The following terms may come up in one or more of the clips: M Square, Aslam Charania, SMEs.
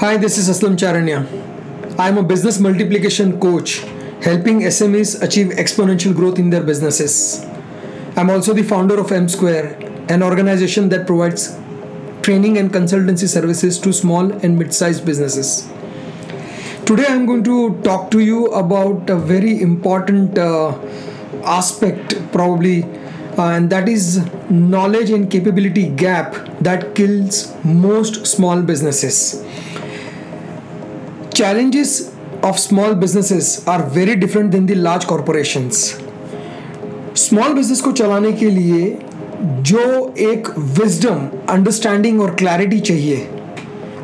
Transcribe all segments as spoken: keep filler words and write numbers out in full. Hi, this is Aslam Charania. I am a business multiplication coach helping S M Es achieve exponential growth in their businesses. I am also the founder of M Square, an organization that provides training and consultancy services to small and mid-sized businesses. Today I am going to talk to you about a very important uh, aspect probably uh, and that is knowledge and capability gap that kills most small businesses. Challenges of small businesses are very different than the large corporations. Small business को चलाने के लिए जो एक wisdom, understanding और clarity चाहिए,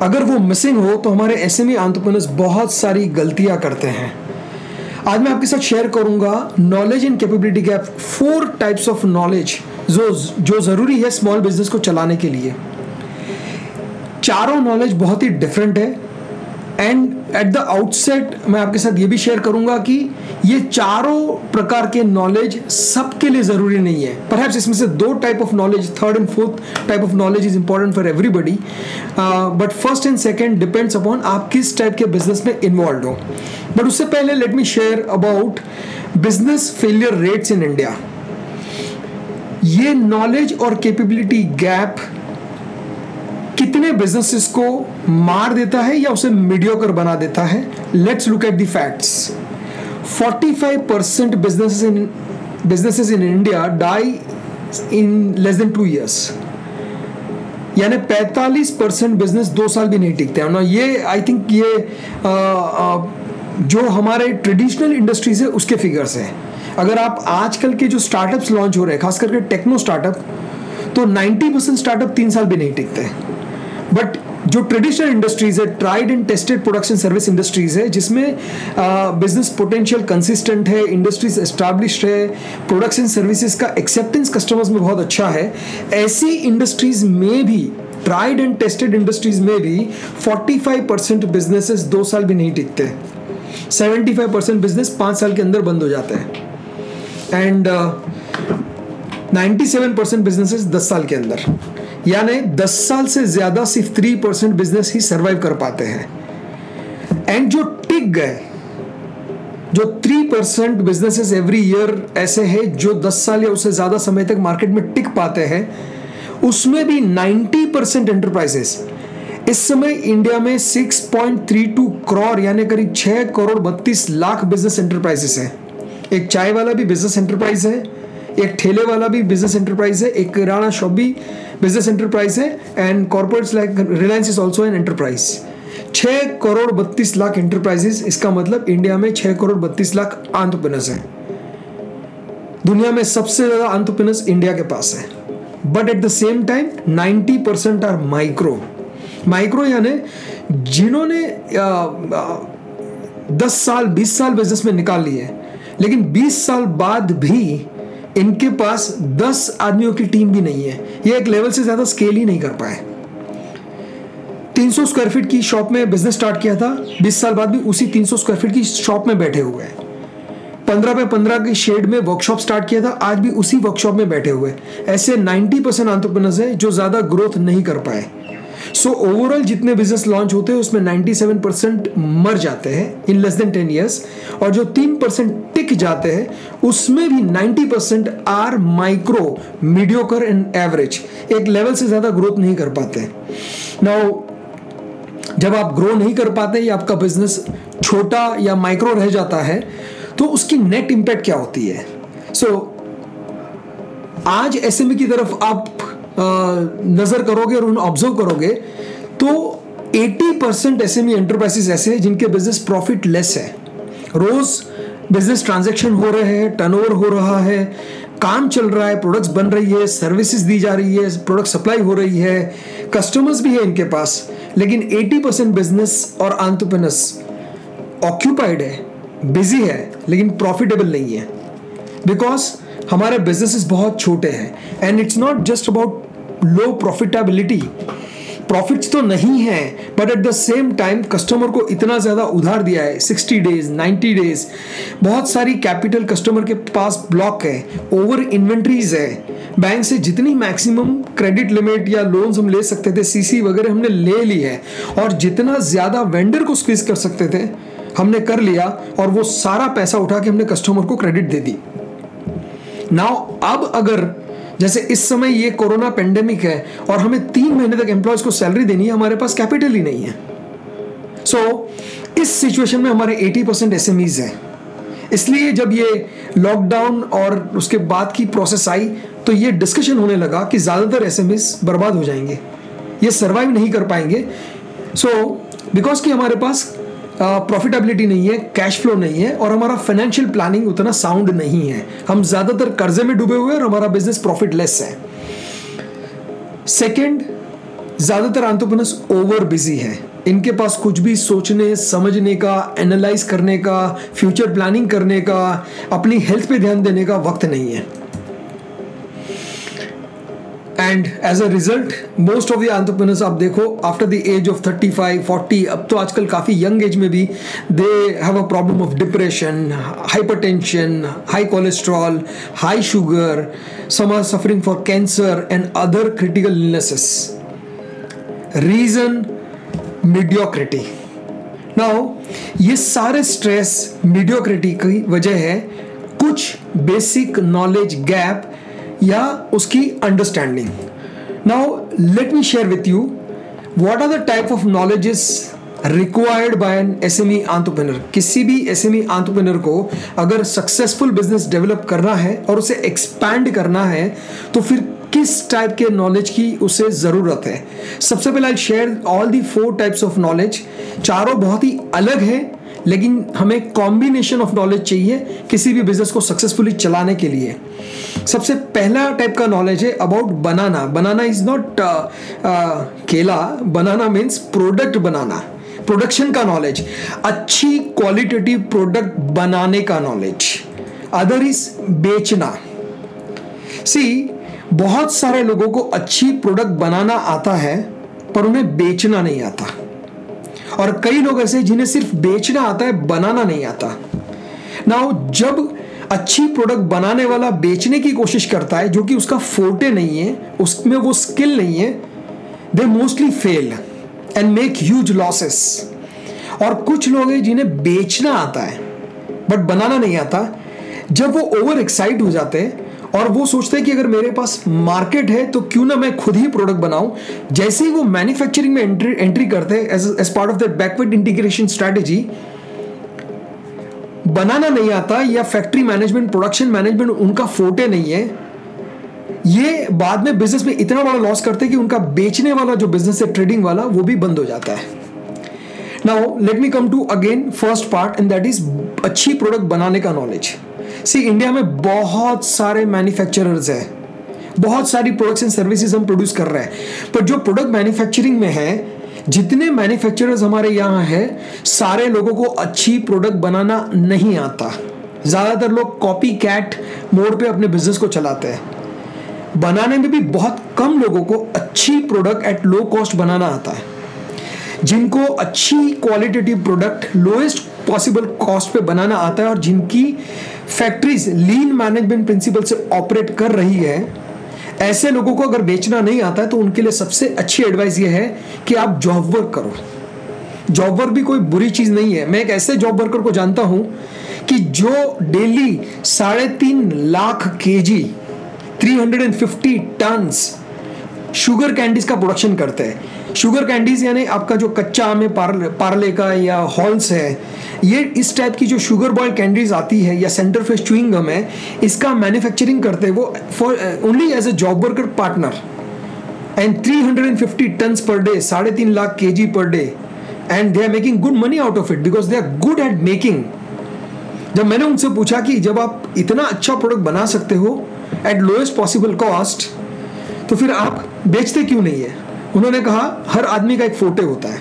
अगर वो missing हो तो हमारे S M E entrepreneurs बहुत सारी गलतियाँ करते हैं। आज मैं आपके साथ share करूँगा knowledge and capability gap, four types of knowledge जो जो ज़रूरी है small business को चलाने के लिए। चारों knowledge बहुत ही different है एंड एट द आउटसेट मैं आपके साथ ये भी शेयर करूंगा कि ये चारों प्रकार के नॉलेज सबके लिए ज़रूरी नहीं है। परहैप्स इसमें से दो type of knowledge, third and fourth type of knowledge is important for everybody, but first and second depends upon आप किस टाइप के बिजनेस में इन्वॉल्व हो। बट उससे पहले let me share about business failure rates in India. ये knowledge और capability gap कितने बिजनेसेस को मार देता है या उसे मीडियोकर बना देता है। Let's look at the facts. forty-five percent businesses in businesses in India die in less than two years. यानी forty-five percent बिजनेस दो साल भी नहीं टिकते हैं ना। ये आई थिंक ये आ, आ, जो हमारे ट्रेडिशनल इंडस्ट्रीज है उसके फिगर्स हैं। अगर आप आजकल के जो स्टार्टअप्स लॉन्च हो रहे हैं, खास करके टेक्नो स्टार्टअप, तो ninety percent स्टार्टअप तीन साल भी नहीं टिकते हैं। बट जो ट्रेडिशनल इंडस्ट्रीज है, tried and tested production service industries है, जिसमें बिजनेस पोटेंशियल कंसिस्टेंट है, इंडस्ट्रीज एस्टैब्लिश्ड है, प्रोडक्शन सर्विसेज का एक्सेप्टेंस कस्टमर्स में बहुत अच्छा है, ऐसी इंडस्ट्रीज में भी, ट्राइड एंड टेस्टेड इंडस्ट्रीज में भी forty-five percent बिजनेसेस दो साल भी नहीं टिकते। seventy-five percent बिजनेस पाँच साल के अंदर बंद हो जाते हैं एंड ninety-seven percent बिजनेसेस दस साल के अंदर, यानी दस साल से ज्यादा सिर्फ three percent बिजनेस ही सर्वाइव कर पाते हैं। एंड जो टिक गए, जो three percent businesses every year ऐसे हैं जो दस साल या उससे ज्यादा समय तक मार्केट में टिक पाते हैं, उसमें भी ninety percent एंटरप्राइजेस। इस समय इंडिया में six point three two crore यानी करीब छह करोड़ बत्तीस लाख बिजनेस एंटरप्राइजेस हैं। एक चाय वाला भी बिजनेस एंटरप्राइज है, एक ठेले वाला भी बिजनेस एंटरप्राइज है, एक किराना शॉप भी बिजनेस एंटरप्राइज है and corporates like Reliance is also an enterprise. छः करोड़ बत्तीस लाख एंटरप्राइजेस, इसका मतलब इंडिया में छः करोड़ बत्तीस लाख एंटरप्रेन्योर्स हैं। दुनिया में सबसे ज़्यादा एंटरप्रेन्योर्स इंडिया के पास है, but at the same time ninety percent are micro. Micro यानी जिन्होंने दस साल बीस साल बिजनेस में निकाल लिए, लेकिन बीस साल बाद भी इनके पास दस आदमियों की टीम भी नहीं है, ये एक लेवल से ज़्यादा स्केल ही नहीं कर पाए। तीन सौ स्क्वायर फीट की शॉप में बिजनेस स्टार्ट किया था, बीस साल बाद भी उसी तीन सौ स्क्वायर फीट की शॉप में बैठे हुए हैं। पंद्रह बाय पंद्रह के शेड में वर्कशॉप स्टार्ट किया था, आज भी उसी वर्कशॉप में बैठे हुए। ऐसे ninety percent एंटरप्रेन्योर्स हैं जो ज़्यादा ग्रोथ नहीं कर पाए। सो ओवरऑल जितने बिजनेस लॉन्च होते हैं उसमें ninety-seven percent मर जाते हैं in less than ten years, और जो three percent टिक जाते हैं उसमें भी ninety percent are micro, mediocre and average, एक लेवल से ज़्यादा ग्रोथ नहीं कर पाते। नाउ जब आप ग्रो नहीं कर पाते या आपका बिजनेस छोटा या माइक्रो रह जाता है तो उसकी नेट इम्पैक्ट क्या होती है। सो so, आज एसएमई की तरफ आप नज़र करोगे और उन ऑब्जर्व करोगे तो eighty percent एसएमई एंटरप्राइजेस ऐसे हैं जिनके बिजनेस प्रॉफिट लेस है। रोज़ बिजनेस ट्रांजैक्शन हो रहे हैं, टर्नओवर हो रहा है, काम चल रहा है, प्रोडक्ट्स बन रही है, सर्विसेज दी जा रही है, प्रोडक्ट सप्लाई हो रही है, कस्टमर्स भी है इनके पास, लेकिन eighty percent बिजनेस और एंटरप्रेन्योर्स ऑक्यूपाइड है, बिजी है, लेकिन प्रॉफिटेबल नहीं है, बिकॉज हमारे बिजनेसेस बहुत छोटे हैं। And it's not just about low profitability, profits तो नहीं हैं, but at the same time customer को इतना ज़्यादा उधार दिया है, सिक्सटी डेज नाइन्टी डेज, बहुत सारी कैपिटल कस्टमर के पास ब्लॉक है, ओवर इन्वेंट्रीज है, बैंक से जितनी मैक्सिमम क्रेडिट लिमिट या लोन्स हम ले सकते थे, सीसी वगैरह हमने ले ली है, और जितना ज़्यादा वेंडर को स्क्वीज कर सकते थे हमने कर लिया, और वो सारा पैसा उठा के हमने कस्टमर को क्रेडिट दे दी। नाउ अब अगर जैसे इस समय ये कोरोना पेंडेमिक है और हमें तीन महीने तक एम्प्लॉयज को सैलरी देनी है, हमारे पास कैपिटल ही नहीं है। सो so, इस सिचुएशन में हमारे अस्सी परसेंट एसएमईज हैं, इसलिए जब ये लॉकडाउन और उसके बाद की प्रोसेस आई तो ये डिस्कशन होने लगा कि ज़्यादातर एसएमईज बर्बाद हो जाएंगे, ये सर्वाइव नहीं कर पाएंगे। सो so, बिकॉज कि हमारे पास प्रॉफिटेबिलिटी uh, नहीं है, कैश फ्लो नहीं है, और हमारा फाइनेंशियल प्लानिंग उतना साउंड नहीं है, हम ज़्यादातर कर्जे में डूबे हुए हैं और हमारा बिजनेस प्रॉफिटलेस है। सेकंड, ज़्यादातर एंटरप्रेन्योर्स ओवर बिजी हैं, इनके पास कुछ भी सोचने समझने का, एनालाइज करने का, फ्यूचर प्लानिंग करने का, अपनी हेल्थ पे ध्यान देने का वक्त नहीं है। And as a result, most of the entrepreneurs आप देखो after the age of thirty-five, forty, अब तो आजकल काफ़ी young age में भी they have a problem of depression, hypertension, high cholesterol, high sugar, some are suffering for cancer and other critical illnesses. Reason, mediocrity. Now, ये सारे stress, mediocrity की वजह है कुछ basic knowledge gap या उसकी understanding. Now let me share with you what are the type of knowledges required by an SME entrepreneur. किसी भी एसएमई एंटरप्रेन्योर को अगर सक्सेसफुल बिजनेस डेवलप करना है और उसे एक्सपैंड करना है तो फिर किस टाइप के नॉलेज की उसे ज़रूरत है। सबसे पहले I share all the four types of knowledge. चारों बहुत ही अलग है लेकिन हमें कॉम्बिनेशन ऑफ नॉलेज चाहिए किसी भी बिजनेस को सक्सेसफुली चलाने के लिए। सबसे पहला टाइप का नॉलेज है अबाउट बनाना। बनाना इज नॉट केला, बनाना मीन्स प्रोडक्ट बनाना, प्रोडक्शन का नॉलेज, अच्छी क्वालिटेटिव प्रोडक्ट बनाने का नॉलेज। अदर इज बेचना। सी, बहुत सारे लोगों को अच्छी प्रोडक्ट बनाना आता है पर उन्हें बेचना नहीं आता, और कई लोग ऐसे जिन्हें सिर्फ बेचना आता है, बनाना नहीं आता। नाउ जब अच्छी प्रोडक्ट बनाने वाला बेचने की कोशिश करता है जो कि उसका फोर्टे नहीं है, उसमें वो स्किल नहीं है, they mostly fail and make huge losses. और कुछ लोग हैं जिन्हें बेचना आता है बट बनाना नहीं आता। जब वो ओवर एक्साइट हो जाते हैं और वो सोचते हैं कि अगर मेरे पास मार्केट है तो क्यों ना मैं खुद ही प्रोडक्ट बनाऊं, जैसे ही वो मैन्युफैक्चरिंग में एंट्री एंट्री करते हैं as as part of that backward integration strategy, बनाना नहीं आता या फैक्ट्री मैनेजमेंट, प्रोडक्शन मैनेजमेंट उनका फोर्टे नहीं है, ये बाद में बिजनेस में इतना बड़ा लॉस करते हैं कि उनका बेचने वाला जो बिजनेस है, ट्रेडिंग वाला, वो भी बंद हो जाता है। Now let me come to again first part and that is अच्छी प्रोडक्ट बनाने का नॉलेज। सी, इंडिया में बहुत सारे मैन्युफैक्चरर्स हैं, बहुत सारी प्रोडक्ट्स एंड सर्विसेज हम प्रोड्यूस कर रहे हैं, पर जो प्रोडक्ट मैन्युफैक्चरिंग में है, जितने मैन्युफैक्चरर्स हमारे यहाँ हैं, सारे लोगों को अच्छी प्रोडक्ट बनाना नहीं आता। ज़्यादातर लोग कॉपी कैट मोड पे अपने बिजनेस को चलाते हैं। बनाने में भी बहुत कम लोगों को अच्छी प्रोडक्ट एट लो कॉस्ट बनाना आता है। जिनको अच्छी qualitative product lowest possible cost पे बनाना आता है और जिनकी फैक्ट्रीज लीन मैनेजमेंट प्रिंसिपल से ऑपरेट कर रही है, ऐसे लोगों को अगर बेचना नहीं आता है तो उनके लिए सबसे अच्छी एडवाइस ये है कि आप जॉब वर्क करो। जॉब वर्क भी कोई बुरी चीज़ नहीं है। मैं एक ऐसे जॉब वर्कर को जानता हूँ कि जो डेली साढ़े तीन लाख केजी तीन सौ पचास टन्स शुगर कैंडीज का प्रोडक्शन करते हैं। शुगर कैंडीज यानी आपका जो कच्चा आम है, पार्ले, पार्ले का या हॉल्स है, ये इस टाइप की जो शुगर बॉयल कैंडीज आती है या सेंटर फ्रेश च्यूइंग गम है, इसका मैन्युफैक्चरिंग करते हैं वो for only as a job worker partner and तीन सौ पचास टन्स पर डे, साढ़े तीन lakh KG per day, and they are making good money out of it because they are good at making. जब मैंने उनसे पूछा कि जब आप इतना अच्छा प्रोडक्ट बना सकते हो एट लोएस्ट पॉसिबल कॉस्ट तो फिर आप बेचते क्यों नहीं है, उन्होंने कहा हर आदमी का एक फोटे होता है,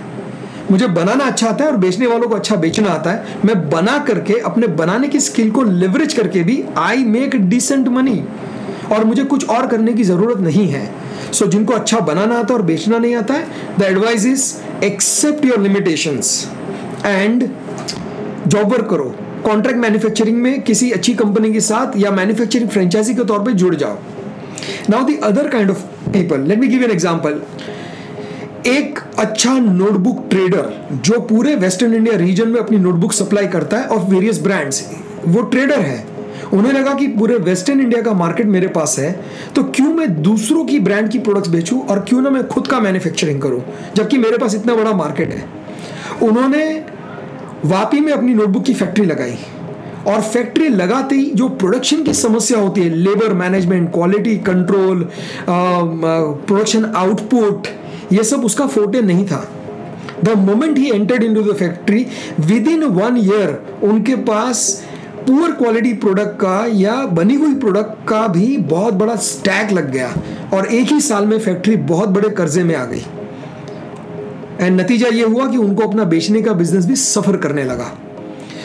मुझे बनाना अच्छा आता है और बेचने वालों को अच्छा बेचना आता है, मैं बना करके अपने बनाने की स्किल को लेवरेज करके भी आई मेक डिसेंट मनी और मुझे कुछ और करने की ज़रूरत नहीं है। सो so, जिनको अच्छा बनाना आता है और बेचना नहीं आता है, the advice is accept your limitations and job work करो। कॉन्ट्रैक्ट मैन्युफैक्चरिंग में किसी अच्छी कंपनी के साथ या मैन्युफैक्चरिंग फ्रेंचाइजी के तौर पे जुड़ जाओ। Now the other kind of people, let me give an example. एक अच्छा नोटबुक ट्रेडर जो पूरे वेस्टर्न इंडिया रीजन में अपनी नोटबुक सप्लाई करता है ऑफ वेरियस ब्रांड्स, वो ट्रेडर है। उन्हें लगा कि पूरे वेस्टर्न इंडिया का मार्केट मेरे पास है, तो क्यों मैं दूसरों की ब्रांड की प्रोडक्ट्स बेचूं और क्यों ना मैं खुद का मैन्युफैक्चरिंग करूं, जबकि मेरे पास इतना बड़ा मार्केट है। उन्होंने वापी में अपनी नोटबुक की फैक्ट्री लगाई और फैक्ट्री लगाते ही जो प्रोडक्शन की समस्या होती है, labour management, quality control, production output, ये सब उसका फोटे नहीं था। The moment he entered into the factory, within one year उनके पास पुअर क्वालिटी प्रोडक्ट का या बनी हुई प्रोडक्ट का भी बहुत बड़ा स्टैक लग गया और एक ही साल में फैक्ट्री बहुत बड़े कर्जे में आ गई। एंड नतीजा ये हुआ कि उनको अपना बेचने का बिजनेस भी सफर करने लगा।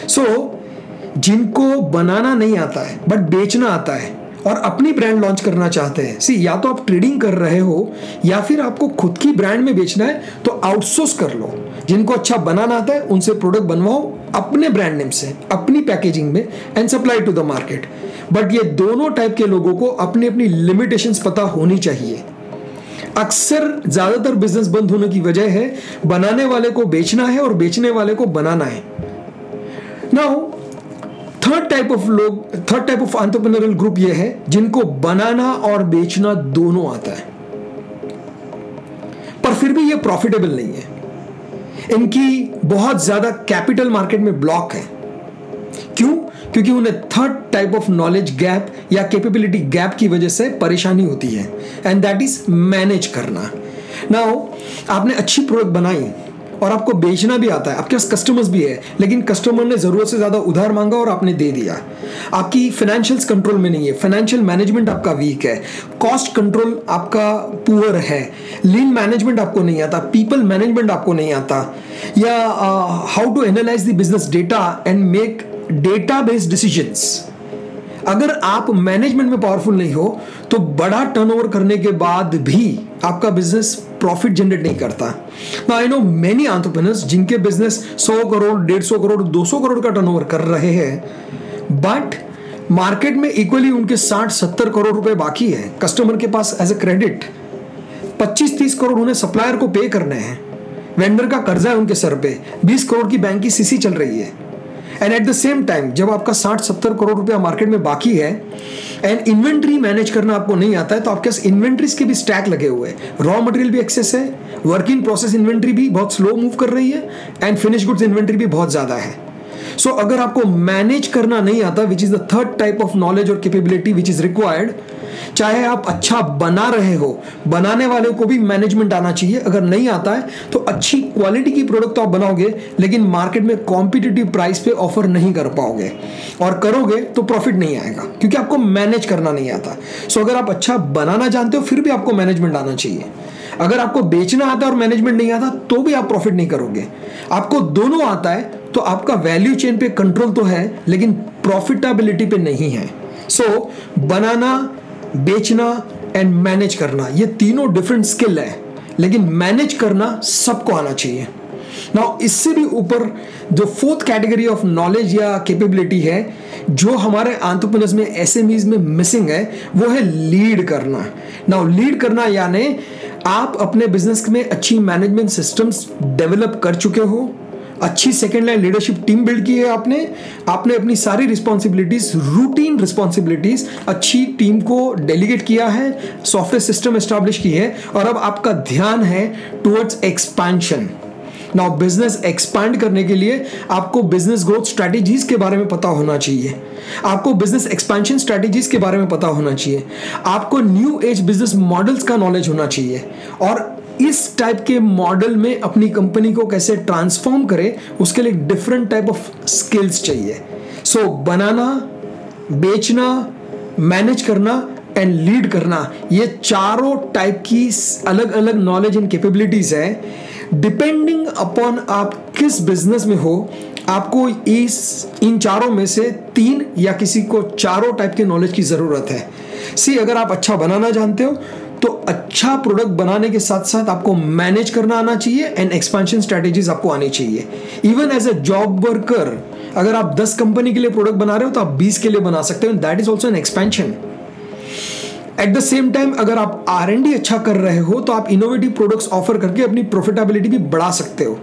सो so, जिनको बनाना नहीं आता है बट बेचना आता है और अपनी ब्रांड लॉन्च करना चाहते हैं, सी या तो आप ट्रेडिंग कर रहे हो या फिर आपको खुद की ब्रांड में बेचना है तो आउटसोर्स कर लो। जिनको अच्छा बनाना आता है उनसे प्रोडक्ट बनवाओ अपने ब्रांड नेम से, अपनी पैकेजिंग में, and supply to the market. But ये दोनों टाइप के लोगों को अपनी अपनी लिमिटेशंस पता होनी चाहिए। अक्सर ज्यादातर बिजनेस बंद होने की वजह है बनाने वाले को बेचना है और बेचने वाले को बनाना है। नाउ थर्ड टाइप ऑफ लोग, third type of entrepreneurial group ये है जिनको बनाना और बेचना दोनों आता है पर फिर भी ये प्रॉफिटेबल नहीं है। इनकी बहुत ज्यादा कैपिटल मार्केट में ब्लॉक है। क्यों? क्योंकि उन्हें third type of knowledge gap या कैपेबिलिटी गैप की वजह से परेशानी होती है, एंड दैट इज मैनेज करना। नाउ आपने अच्छी प्रोडक्ट बनाई और आपको बेचना भी आता है, आपके पास कस्टमर्स भी है, लेकिन कस्टमर ने जरूरत से ज्यादा उधार मांगा और आपने दे दिया। आपकी फाइनेंशियल्स कंट्रोल में नहीं है, फाइनेंशियल मैनेजमेंट आपका वीक है, कॉस्ट कंट्रोल आपका पुअर है, लीन मैनेजमेंट आपको नहीं आता, पीपल मैनेजमेंट आपको नहीं आता, या how to analyse the business data and make data based decisions. अगर आप मैनेजमेंट में पावरफुल नहीं हो तो बड़ा टर्नओवर करने के बाद भी आपका बिजनेस प्रॉफिट जनरेट नहीं करता। Now I know many entrepreneurs जिनके बिजनेस सौ करोड़, डेढ़ सौ करोड़, दो सौ करोड़ का टर्नओवर कर रहे हैं, बट मार्केट में इक्वली उनके साठ सत्तर करोड़ रुपए बाकी है। कस्टमर के पास एज ए क्रेडिट पच्चीस तीस करोड़ उन्हें सप्लायर को पे करने हैं, वेंडर का कर्जा है उनके सर पे, बीस करोड़ की बैंक की सीसी चल रही है। And at the same time जब आपका साठ सत्तर करोड़ रुपया मार्केट में बाकी है एंड इन्वेंट्री मैनेज करना आपको नहीं आता है, तो आपके पास इन्वेंट्रीज के भी स्टैक लगे हुए हैं, रॉ मटेरियल भी एक्सेस है, वर्क इन प्रोसेस इन्वेंट्री भी बहुत स्लो मूव कर रही है, एंड फिनिश गुड्स इन्वेंट्री भी बहुत ज़्यादा है। सो so, अगर आपको मैनेज करना नहीं आता, which is the third type of knowledge और कैपेबिलिटी विच इज़ रिक्वायर्ड, चाहे आप अच्छा बना रहे हो, बनाने वाले को भी मैनेजमेंट आना चाहिए। अगर नहीं आता है तो अच्छी क्वालिटी की प्रोडक्ट तो आप बनाओगे लेकिन मार्केट में कॉम्पिटिटिव प्राइस पे ऑफर नहीं कर पाओगे, और करोगे तो प्रॉफिट नहीं आएगा क्योंकि आपको मैनेज करना नहीं आता। सो अगर आप अच्छा बनाना जानते हो फिर भी आपको मैनेजमेंट आना चाहिए। अगर आपको बेचना आता है और मैनेजमेंट नहीं आता तो भी आप प्रॉफिट नहीं करोगे। आपको दोनों आता है तो आपका वैल्यू चेन पे कंट्रोल तो है लेकिन प्रॉफिटेबिलिटी पे नहीं है। सो बनाना, बेचना एंड मैनेज करना, ये तीनों डिफरेंट स्किल है, लेकिन मैनेज करना सबको आना चाहिए। नाउ इससे भी ऊपर जो फोर्थ कैटेगरी ऑफ नॉलेज या कैपेबिलिटी है जो हमारे एंटरप्रेन्योर्स में, एसएमईज में मिसिंग है, वो है लीड करना। नाउ लीड करना यानी आप अपने बिजनेस में अच्छी मैनेजमेंट सिस्टम्स डेवलप कर चुके हो, अच्छी second line leadership team build की है आपने, आपने अपनी सारी रिस्पॉन्सिबिलिटीज, रूटीन रिस्पॉन्सिबिलिटीज अच्छी टीम को डेलीगेट किया है, सॉफ्टवेयर सिस्टम एस्टैब्लिश की है, और अब आपका ध्यान है towards expansion. Now business expand करने के लिए आपको बिजनेस ग्रोथ स्ट्रैटेजीज के बारे में पता होना चाहिए, आपको बिजनेस एक्सपेंशन स्ट्रैटेजीज के बारे में पता होना चाहिए, आपको न्यू एज बिजनेस मॉडल्स का नॉलेज होना चाहिए, और इस टाइप के मॉडल में अपनी कंपनी को कैसे ट्रांसफॉर्म करें उसके लिए डिफरेंट टाइप ऑफ स्किल्स चाहिए। सो so, बनाना, बेचना, मैनेज करना एंड लीड करना, ये चारों टाइप की अलग अलग नॉलेज एंड कैपेबिलिटीज है। डिपेंडिंग अपॉन आप किस बिजनेस में हो, आपको इस इन चारों में से तीन या किसी को चारों टाइप के नॉलेज की ज़रूरत है। सी अगर आप अच्छा बनाना जानते हो तो अच्छा प्रोडक्ट बनाने के साथ साथ आपको मैनेज करना आना चाहिए एंड एक्सपेंशन स्ट्रैटेजीज आपको आनी चाहिए. Even as a job worker अगर आप दस कंपनी के लिए प्रोडक्ट बना रहे हो तो आप बीस के लिए बना सकते हो, that is also an expansion. At the same time अगर आप आर एंड डी अच्छा कर रहे हो तो आप इनोवेटिव प्रोडक्ट्स ऑफर करके अपनी प्रॉफिटेबिलिटी भी बढ़ा सकते हो.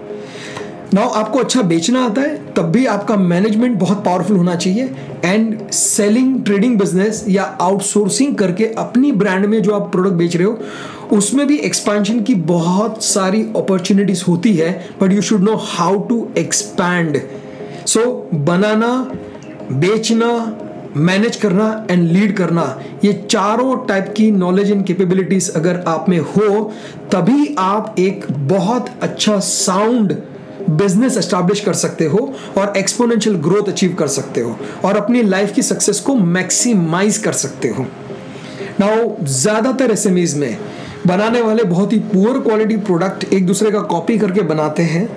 नाउ आपको अच्छा बेचना आता है तब भी आपका मैनेजमेंट बहुत पावरफुल होना चाहिए एंड सेलिंग ट्रेडिंग बिजनेस या आउटसोर्सिंग करके अपनी ब्रांड में जो आप प्रोडक्ट बेच रहे हो उसमें भी एक्सपेंशन की बहुत सारी अपॉर्चुनिटीज होती है, but you should know how to expand. So बनाना, बेचना, मैनेज करना एंड लीड करना, ये चारों टाइप की नॉलेज एंड कैपेबिलिटीज अगर आप में हो तभी आप एक बहुत अच्छा साउंड बिजनेस एस्टैब्लिश कर सकते हो और एक्सपोनेंशियल ग्रोथ अचीव कर सकते हो और अपनी लाइफ की सक्सेस को मैक्सिमाइज कर सकते हो. नाउ ज़्यादातर एसएमईज में बनाने वाले बहुत ही पुअर क्वालिटी प्रोडक्ट एक दूसरे का कॉपी करके बनाते हैं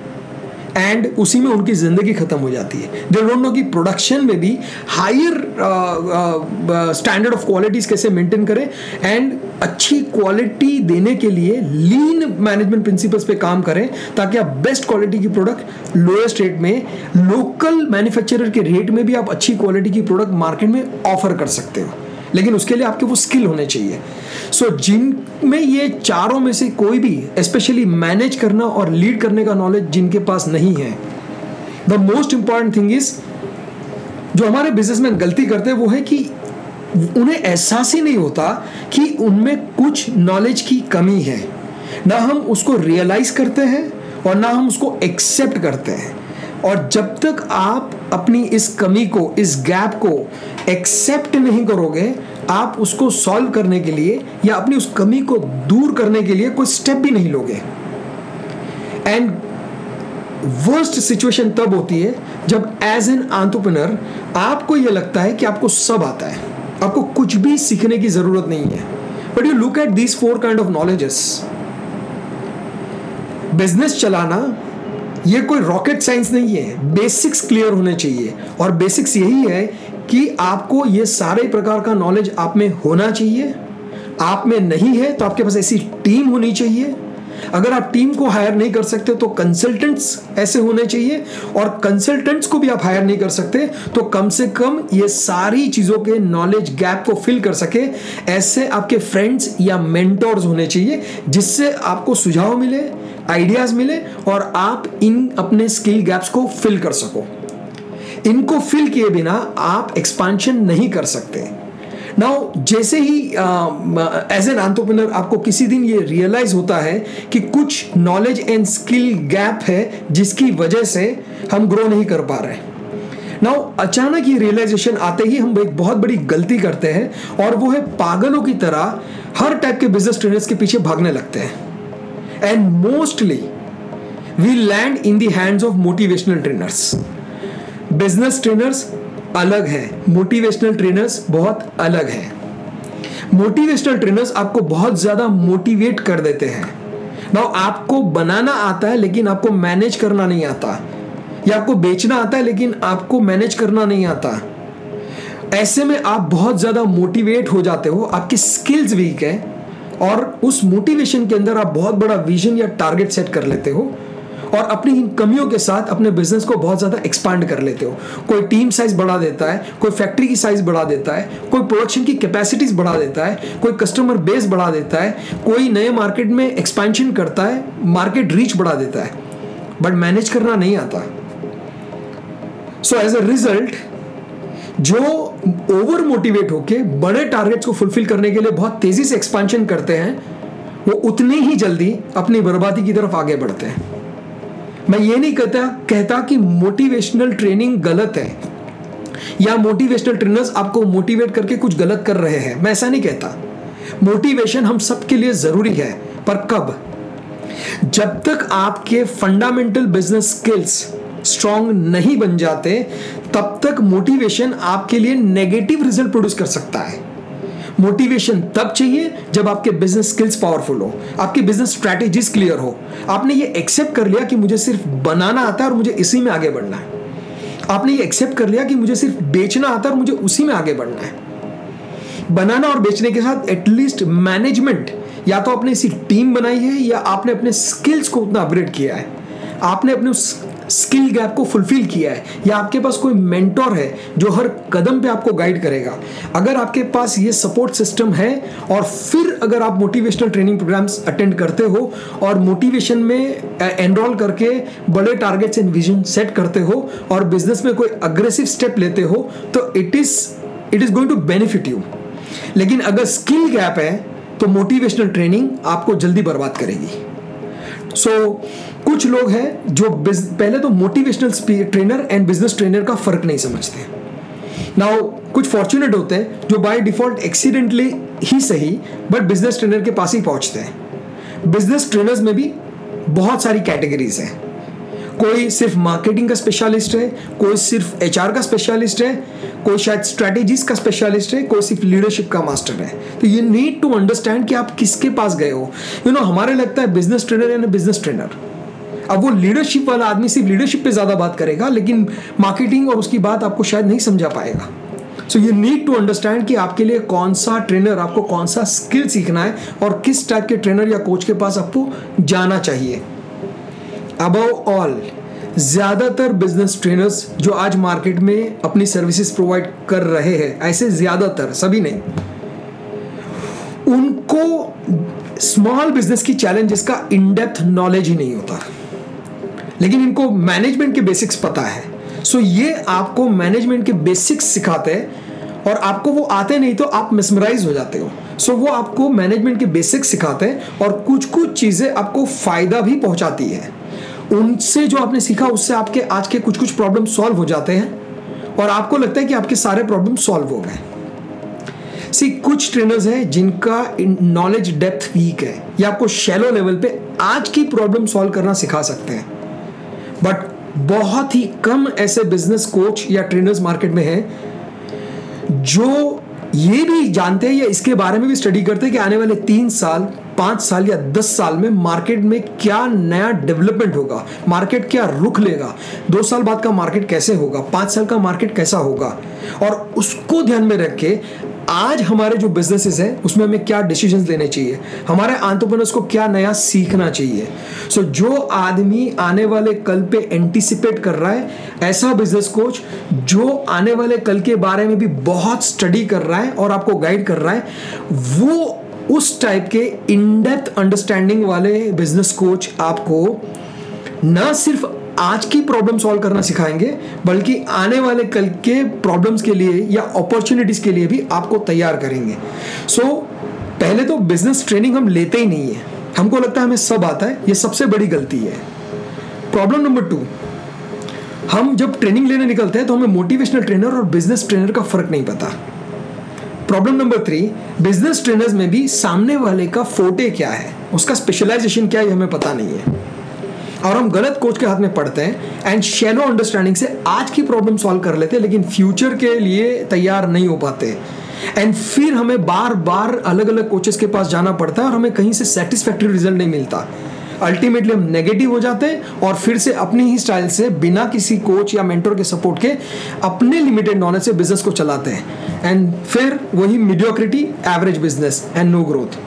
एंड उसी में उनकी ज़िंदगी ख़त्म हो जाती है. दे डोंट नो कि प्रोडक्शन में भी हायर स्टैंडर्ड ऑफ क्वालिटीज़ कैसे मेंटेन करें एंड अच्छी क्वालिटी देने के लिए लीन मैनेजमेंट प्रिंसिपल्स पे काम करें ताकि आप बेस्ट क्वालिटी की प्रोडक्ट लोएस्ट रेट में लोकल मैन्युफैक्चरर के रेट में भी आप अच्छी क्वालिटी की प्रोडक्ट मार्केट में ऑफर कर सकते हो, लेकिन उसके लिए आपके वो स्किल होने चाहिए. सो so, जिनमें ये चारों में से कोई भी स्पेशली मैनेज करना और लीड करने का नॉलेज जिनके पास नहीं है, the most important thing is जो हमारे बिजनेसमैन गलती करते हैं वो है कि उन्हें एहसास ही नहीं होता कि उनमें कुछ नॉलेज की कमी है. ना हम उसको रियलाइज करते हैं और ना हम उसको एक्सेप्ट करते हैं, और जब तक आप अपनी इस कमी को, इस गैप को एक्सेप्ट नहीं करोगे, आप उसको सॉल्व करने के लिए या अपनी उस कमी को दूर करने के लिए कोई स्टेप भी नहीं लोगे. एंड वर्स्ट सिचुएशन तब होती है जब एज एन एंटरप्रेन्योर आपको यह लगता है कि आपको सब आता है, आपको कुछ भी सीखने की जरूरत नहीं है. But you look at these four kind of knowledges. Business चलाना ये कोई रॉकेट साइंस नहीं है, बेसिक्स क्लियर होने चाहिए, और बेसिक्स यही है कि आपको ये सारे प्रकार का नॉलेज आप में होना चाहिए. आप में नहीं है तो आपके पास ऐसी टीम होनी चाहिए. अगर आप टीम को हायर नहीं कर सकते तो कंसल्टेंट्स ऐसे होने चाहिए, और कंसल्टेंट्स को भी आप हायर नहीं कर सकते तो कम से कम ये सारी चीज़ों के नॉलेज गैप को फिल कर सके ऐसे आपके फ्रेंड्स या मेंटोर्स होने चाहिए जिससे आपको सुझाव मिले, आइडियाज़ मिले और आप इन अपने स्किल गैप्स को फिल कर सको. इनको फिल किए बिना आप एक्सपांशन नहीं कर सकते. नाउ जैसे ही एज एन एंटरप्रेन्योर आपको किसी दिन ये रियलाइज होता है कि कुछ नॉलेज एंड स्किल गैप है जिसकी वजह से हम ग्रो नहीं कर पा रहे, नाउ अचानक ये रियलाइजेशन आते ही हम एक बहुत बड़ी गलती करते हैं और वो है पागलों की तरह हर टाइप के बिजनेस ट्रेनर्स के पीछे भागने लगते हैं. And mostly we land in the hands of motivational trainers. Business trainers अलग है, मोटिवेशनल ट्रेनर्स बहुत अलग है. मोटिवेशनल ट्रेनर्स आपको बहुत ज्यादा मोटिवेट कर देते हैं. नाउ आपको बनाना आता है लेकिन आपको मैनेज करना नहीं आता, या आपको बेचना आता है लेकिन आपको मैनेज करना नहीं आता. ऐसे में आप बहुत ज्यादा मोटिवेट हो जाते हो, आपकी स्किल्स वीक है, और उस मोटिवेशन के अंदर आप बहुत बड़ा विजन या टारगेट सेट कर लेते हो और अपनी इन कमियों के साथ अपने बिजनेस को बहुत ज़्यादा एक्सपांड कर लेते हो. कोई टीम साइज बढ़ा देता है, कोई फैक्ट्री की साइज बढ़ा देता है, कोई प्रोडक्शन की कैपेसिटीज बढ़ा देता है, कोई कस्टमर बेस बढ़ा देता है, कोई नए मार्केट में एक्सपेंशन करता है, मार्केट रीच बढ़ा देता है, बट मैनेज करना नहीं आता. सो एज अ रिजल्ट जो ओवर मोटिवेट होके बड़े टारगेट्स को फुलफिल करने के लिए बहुत तेजी से एक्सपेंशन करते हैं वो उतनी ही जल्दी अपनी बर्बादी की तरफ आगे बढ़ते हैं. मैं ये नहीं कहता कहता कि मोटिवेशनल ट्रेनिंग गलत है या मोटिवेशनल ट्रेनर्स आपको मोटिवेट करके कुछ गलत कर रहे हैं, मैं ऐसा नहीं कहता. मोटिवेशन हम सबके लिए ज़रूरी है, पर कब? जब तक आपके फंडामेंटल बिजनेस स्किल्स स्ट्रांग नहीं बन जाते तब तक मोटिवेशन आपके लिए नेगेटिव रिजल्ट प्रोड्यूस कर सकता है. मोटिवेशन तब चाहिए जब आपके बिजनेस स्किल्स पावरफुल हो, आपकी बिजनेस स्ट्रैटेजीज क्लियर हो, आपने ये एक्सेप्ट कर लिया कि मुझे सिर्फ बनाना आता है और मुझे इसी में आगे बढ़ना है, आपने ये एक्सेप्ट कर लिया कि मुझे सिर्फ बेचना आता है और मुझे उसी में आगे बढ़ना है. बनाना और बेचने के साथ एटलीस्ट मैनेजमेंट या तो आपने इसी टीम बनाई है या आपने अपने स्किल्स को उतना अपग्रेड किया है, आपने अपने उस स्किल गैप को फुलफिल किया है, या आपके पास कोई मेंटोर है जो हर कदम पे आपको गाइड करेगा। अगर आपके पास ये सपोर्ट सिस्टम है और फिर अगर आप मोटिवेशनल ट्रेनिंग प्रोग्राम्स अटेंड करते हो और मोटिवेशन में एनरोल करके बड़े टारगेट्स एंड विजन सेट करते हो और बिजनेस में कोई अग्रेसिव स्टेप लेते हो तो it is it is going to benefit you. लेकिन अगर स्किल गैप है तो मोटिवेशनल ट्रेनिंग आपको जल्दी बर्बाद करेगी। सो so, कुछ लोग हैं जो पहले तो motivational trainer and business trainer का फर्क नहीं समझते। नाउ कुछ फॉर्चुनेट होते हैं जो बाय डिफॉल्ट एक्सीडेंटली ही सही बट बिजनेस ट्रेनर के पास ही पहुंचते हैं। बिजनेस ट्रेनर्स में भी बहुत सारी कैटेगरीज हैं। कोई सिर्फ मार्केटिंग का स्पेशलिस्ट है, कोई सिर्फ एचआर का स्पेशलिस्ट है, कोई शायद स्ट्रैटेजीज का स्पेशलिस्ट है, कोई सिर्फ लीडरशिप का मास्टर है। तो यू नीड टू अंडरस्टैंड कि आप किसके पास गए हो। यू you नो know, हमारे लगता है business trainer and business trainer. अब वो लीडरशिप वाला आदमी सिर्फ लीडरशिप पे ज़्यादा बात करेगा लेकिन मार्केटिंग और उसकी बात आपको शायद नहीं समझा पाएगा। So you need to understand कि आपके लिए कौन सा ट्रेनर, आपको कौन सा स्किल सीखना है और किस टाइप के ट्रेनर या कोच के पास आपको जाना चाहिए। Above all, ज़्यादातर बिजनेस ट्रेनर्स जो आज मार्केट में अपनी सर्विसेज प्रोवाइड कर रहे हैं, ऐसे ज़्यादातर सभी नहीं, उनको स्मॉल बिजनेस की चैलेंजेस का इन डेप्थ नॉलेज ही नहीं होता, लेकिन इनको मैनेजमेंट के बेसिक्स पता है। सो ये आपको मैनेजमेंट के बेसिक्स सिखाते हैं और आपको वो आते नहीं तो आप मिसमराइज हो जाते हो। सो so, वो आपको मैनेजमेंट के बेसिक्स सिखाते हैं और कुछ कुछ चीज़ें आपको फ़ायदा भी पहुंचाती है। उनसे जो आपने सीखा उससे आपके आज के कुछ कुछ प्रॉब्लम सॉल्व हो जाते हैं और आपको लगता है कि आपके सारे प्रॉब्लम सॉल्व हो गए। सी कुछ ट्रेनर्स हैं जिनका नॉलेज डेप्थ वीक है या आपको शैलो लेवल पे आज की प्रॉब्लम सॉल्व करना सिखा सकते हैं, बट बहुत ही कम ऐसे बिजनेस कोच या ट्रेनर्स मार्केट में हैं जो ये भी जानते हैं या इसके बारे में भी स्टडी करते हैं कि आने वाले तीन साल पाँच साल या दस साल में मार्केट में क्या नया डेवलपमेंट होगा, मार्केट क्या रुख लेगा, दो साल बाद का मार्केट कैसे होगा, पाँच साल का मार्केट कैसा होगा, और उसको ध्यान में रख के आज हमारे जो बिजनेसेस हैं उसमें हमें क्या डिसीजंस लेने चाहिए, हमारे एंटरप्रेन्योर्स को क्या नया सीखना चाहिए। सो so, जो आदमी आने वाले कल पे एंटिसिपेट कर रहा है, ऐसा बिजनेस कोच जो आने वाले कल के बारे में भी बहुत स्टडी कर रहा है और आपको गाइड कर रहा है, वो उस टाइप के इन डेप्थ अंडरस्टैंडिंग वाले बिजनेस कोच आपको न सिर्फ आज की प्रॉब्लम सॉल्व करना सिखाएंगे बल्कि आने वाले कल के प्रॉब्लम्स के लिए या अपॉर्चुनिटीज़ के लिए भी आपको तैयार करेंगे। सो so, पहले तो बिजनेस ट्रेनिंग हम लेते ही नहीं है, हमको लगता है हमें सब आता है, ये सबसे बड़ी गलती है। प्रॉब्लम नंबर टू, हम जब ट्रेनिंग लेने निकलते हैं तो हमें मोटिवेशनल ट्रेनर और बिजनेस ट्रेनर का फ़र्क नहीं पता। Problem number three, business trainers में भी सामने वाले का फोटे क्या है, उसका स्पेशलाइजेशन क्या है, हमें पता नहीं है और हम गलत कोच के हाथ में पड़ते हैं एंड शैलो अंडरस्टैंडिंग से आज की प्रॉब्लम सॉल्व कर लेते हैं लेकिन फ्यूचर के लिए तैयार नहीं हो पाते एंड फिर हमें बार बार अलग अलग कोचेस के पास जाना पड़ता है और हमें कहीं से सेटिस्फैक्ट्री रिजल्ट नहीं मिलता। अल्टीमेटली हम नेगेटिव हो जाते हैं और फिर से अपनी ही स्टाइल से बिना किसी कोच या मेंटोर के सपोर्ट के अपने लिमिटेड नॉलेज से बिजनेस को चलाते हैं एंड फिर वही mediocrity, average business and no growth.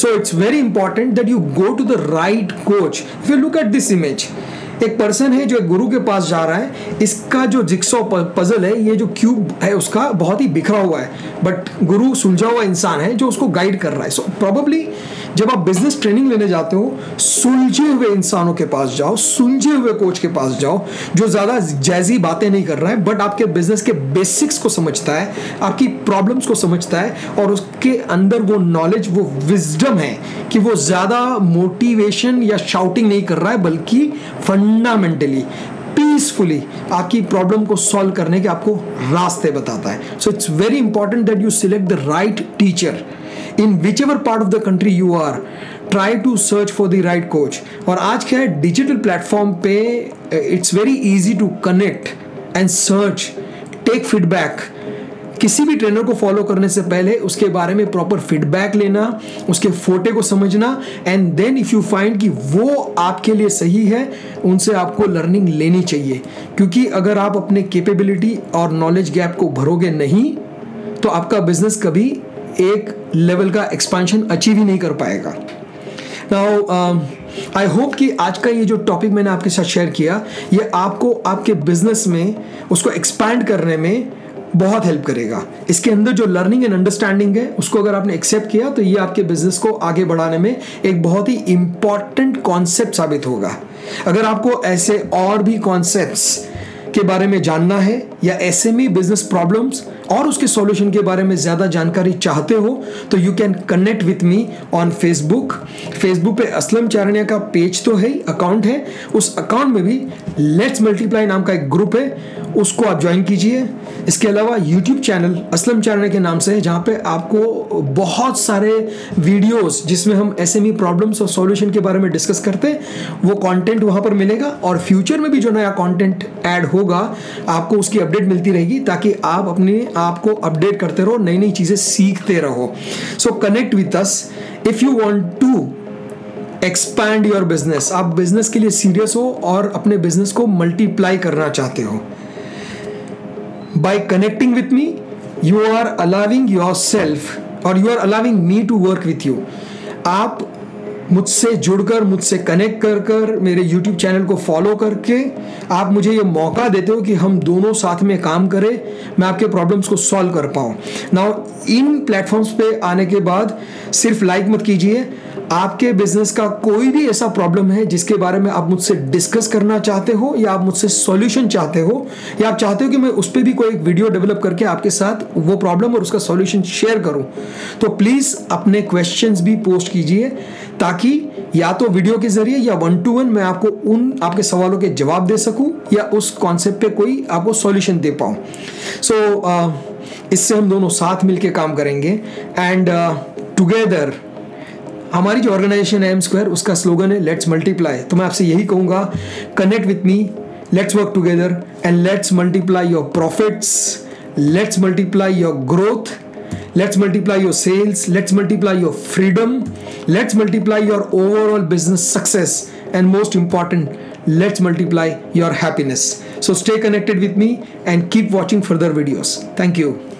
So it's very important that you go to the right coach. If you look at this image, एक पर्सन है जो एक गुरु के पास जा रहा है, इसका जो जिक्सो पजल है, ये जो क्यूब है उसका बहुत ही बिखरा हुआ है, बट गुरु सुलझा हुआ इंसान है जो उसको गाइड कर रहा है। सो so, probably जब आप बिजनेस ट्रेनिंग लेने जाते हो सुलझे हुए इंसानों के पास जाओ, सुलझे हुए कोच के पास जाओ जो ज़्यादा जैजी बातें नहीं कर रहा है बट आपके बिजनेस के बेसिक्स को समझता है, आपकी प्रॉब्लम्स को समझता है और उसके अंदर वो नॉलेज, वो विजडम है कि वो ज़्यादा मोटिवेशन या शाउटिंग नहीं कर रहा है बल्कि फंडामेंटली पीसफुली आपकी प्रॉब्लम को सॉल्व करने के आपको रास्ते बताता है। So it's very important that you select the right teacher in whichever part of the country you are, try to search for the right coach. और आज क्या है, डिजिटल प्लेटफॉर्म पे it's very easy to connect and search, take feedback. किसी भी trainer को follow करने से पहले उसके बारे में प्रॉपर फीडबैक लेना, उसके फोटे को समझना and then if you find कि वो आपके लिए सही है, उनसे आपको लर्निंग लेनी चाहिए, क्योंकि अगर आप अपने कैपेबिलिटी और नॉलेज गैप को भरोगे नहीं तो आपका बिजनेस कभी एक लेवल का एक्सपेंशन अचीव ही नहीं कर पाएगा। नाउ आई होप कि आज का ये जो टॉपिक मैंने आपके साथ शेयर किया ये आपको आपके बिजनेस में उसको एक्सपैंड करने में बहुत हेल्प करेगा। इसके अंदर जो लर्निंग एंड अंडरस्टैंडिंग है उसको अगर आपने एक्सेप्ट किया तो ये आपके बिजनेस को आगे बढ़ाने में एक बहुत ही इम्पॉर्टेंट कॉन्सेप्ट साबित होगा। अगर आपको ऐसे और भी कॉन्सेप्ट्स के बारे में जानना है या एसएमई बिजनेस प्रॉब्लम्स और उसके सॉल्यूशन के बारे में ज़्यादा जानकारी चाहते हो तो you can connect with me on Facebook. Facebook पे असलम चारनिया का पेज तो है ही, अकाउंट है, उस अकाउंट में भी लेट्स मल्टीप्लाई नाम का एक ग्रुप है, उसको आप ज्वाइन कीजिए। इसके अलावा यूट्यूब चैनल असलम चारनिया के नाम से है जहाँ पे आपको बहुत सारे वीडियोस जिसमें हम एसएमई प्रॉब्लम्स और सॉल्यूशन के बारे में डिस्कस करते हैं वो कॉन्टेंट वहाँ पर मिलेगा और फ्यूचर में भी जो नया कॉन्टेंट ऐड होगा आपको उसकी अपडेट मिलती रहेगी ताकि आप अपने आपको अपडेट करते रहो, नई नई चीजें सीखते रहो। So connect with us if you want to expand your business. आप बिजनेस के लिए सीरियस हो और अपने बिजनेस को मल्टीप्लाई करना चाहते हो। By connecting with me you are allowing yourself और you are allowing me to work with you. आप मुझसे जुड़कर मुझसे कनेक्ट कर कर मेरे यूट्यूब चैनल को फॉलो करके आप मुझे ये मौका देते हो कि हम दोनों साथ में काम करें, मैं आपके प्रॉब्लम्स को सॉल्व कर पाऊँ। नाउ इन प्लेटफॉर्म्स पे आने के बाद सिर्फ लाइक मत कीजिए, आपके बिजनेस का कोई भी ऐसा प्रॉब्लम है जिसके बारे में आप मुझसे डिस्कस करना चाहते हो या आप मुझसे सॉल्यूशन चाहते हो या आप चाहते हो कि मैं उस पर भी कोई एक वीडियो डेवलप करके आपके साथ वो प्रॉब्लम और उसका सॉल्यूशन शेयर करूं, तो प्लीज़ अपने क्वेश्चंस भी पोस्ट कीजिए ताकि या तो वीडियो के जरिए या वन टू वन मैं आपको उन आपके सवालों के जवाब दे सकूं या उस कॉन्सेप्ट पे कोई आपको सॉल्यूशन दे पाऊँ। सो so, इससे हम दोनों साथ मिल के काम करेंगे एंड टुगेदर। हमारी जो ऑर्गेनाइजेशन है एम स्क्वायर, उसका स्लोगन है लेट्स मल्टीप्लाई। तो मैं आपसे यही कहूँगा connect with me, let's work together and let's multiply your profits, let's multiply your growth, let's multiply your sales, let's multiply your freedom, let's multiply your overall business success, and most important, let's multiply your happiness. So stay connected with me and keep watching further videos. Thank you.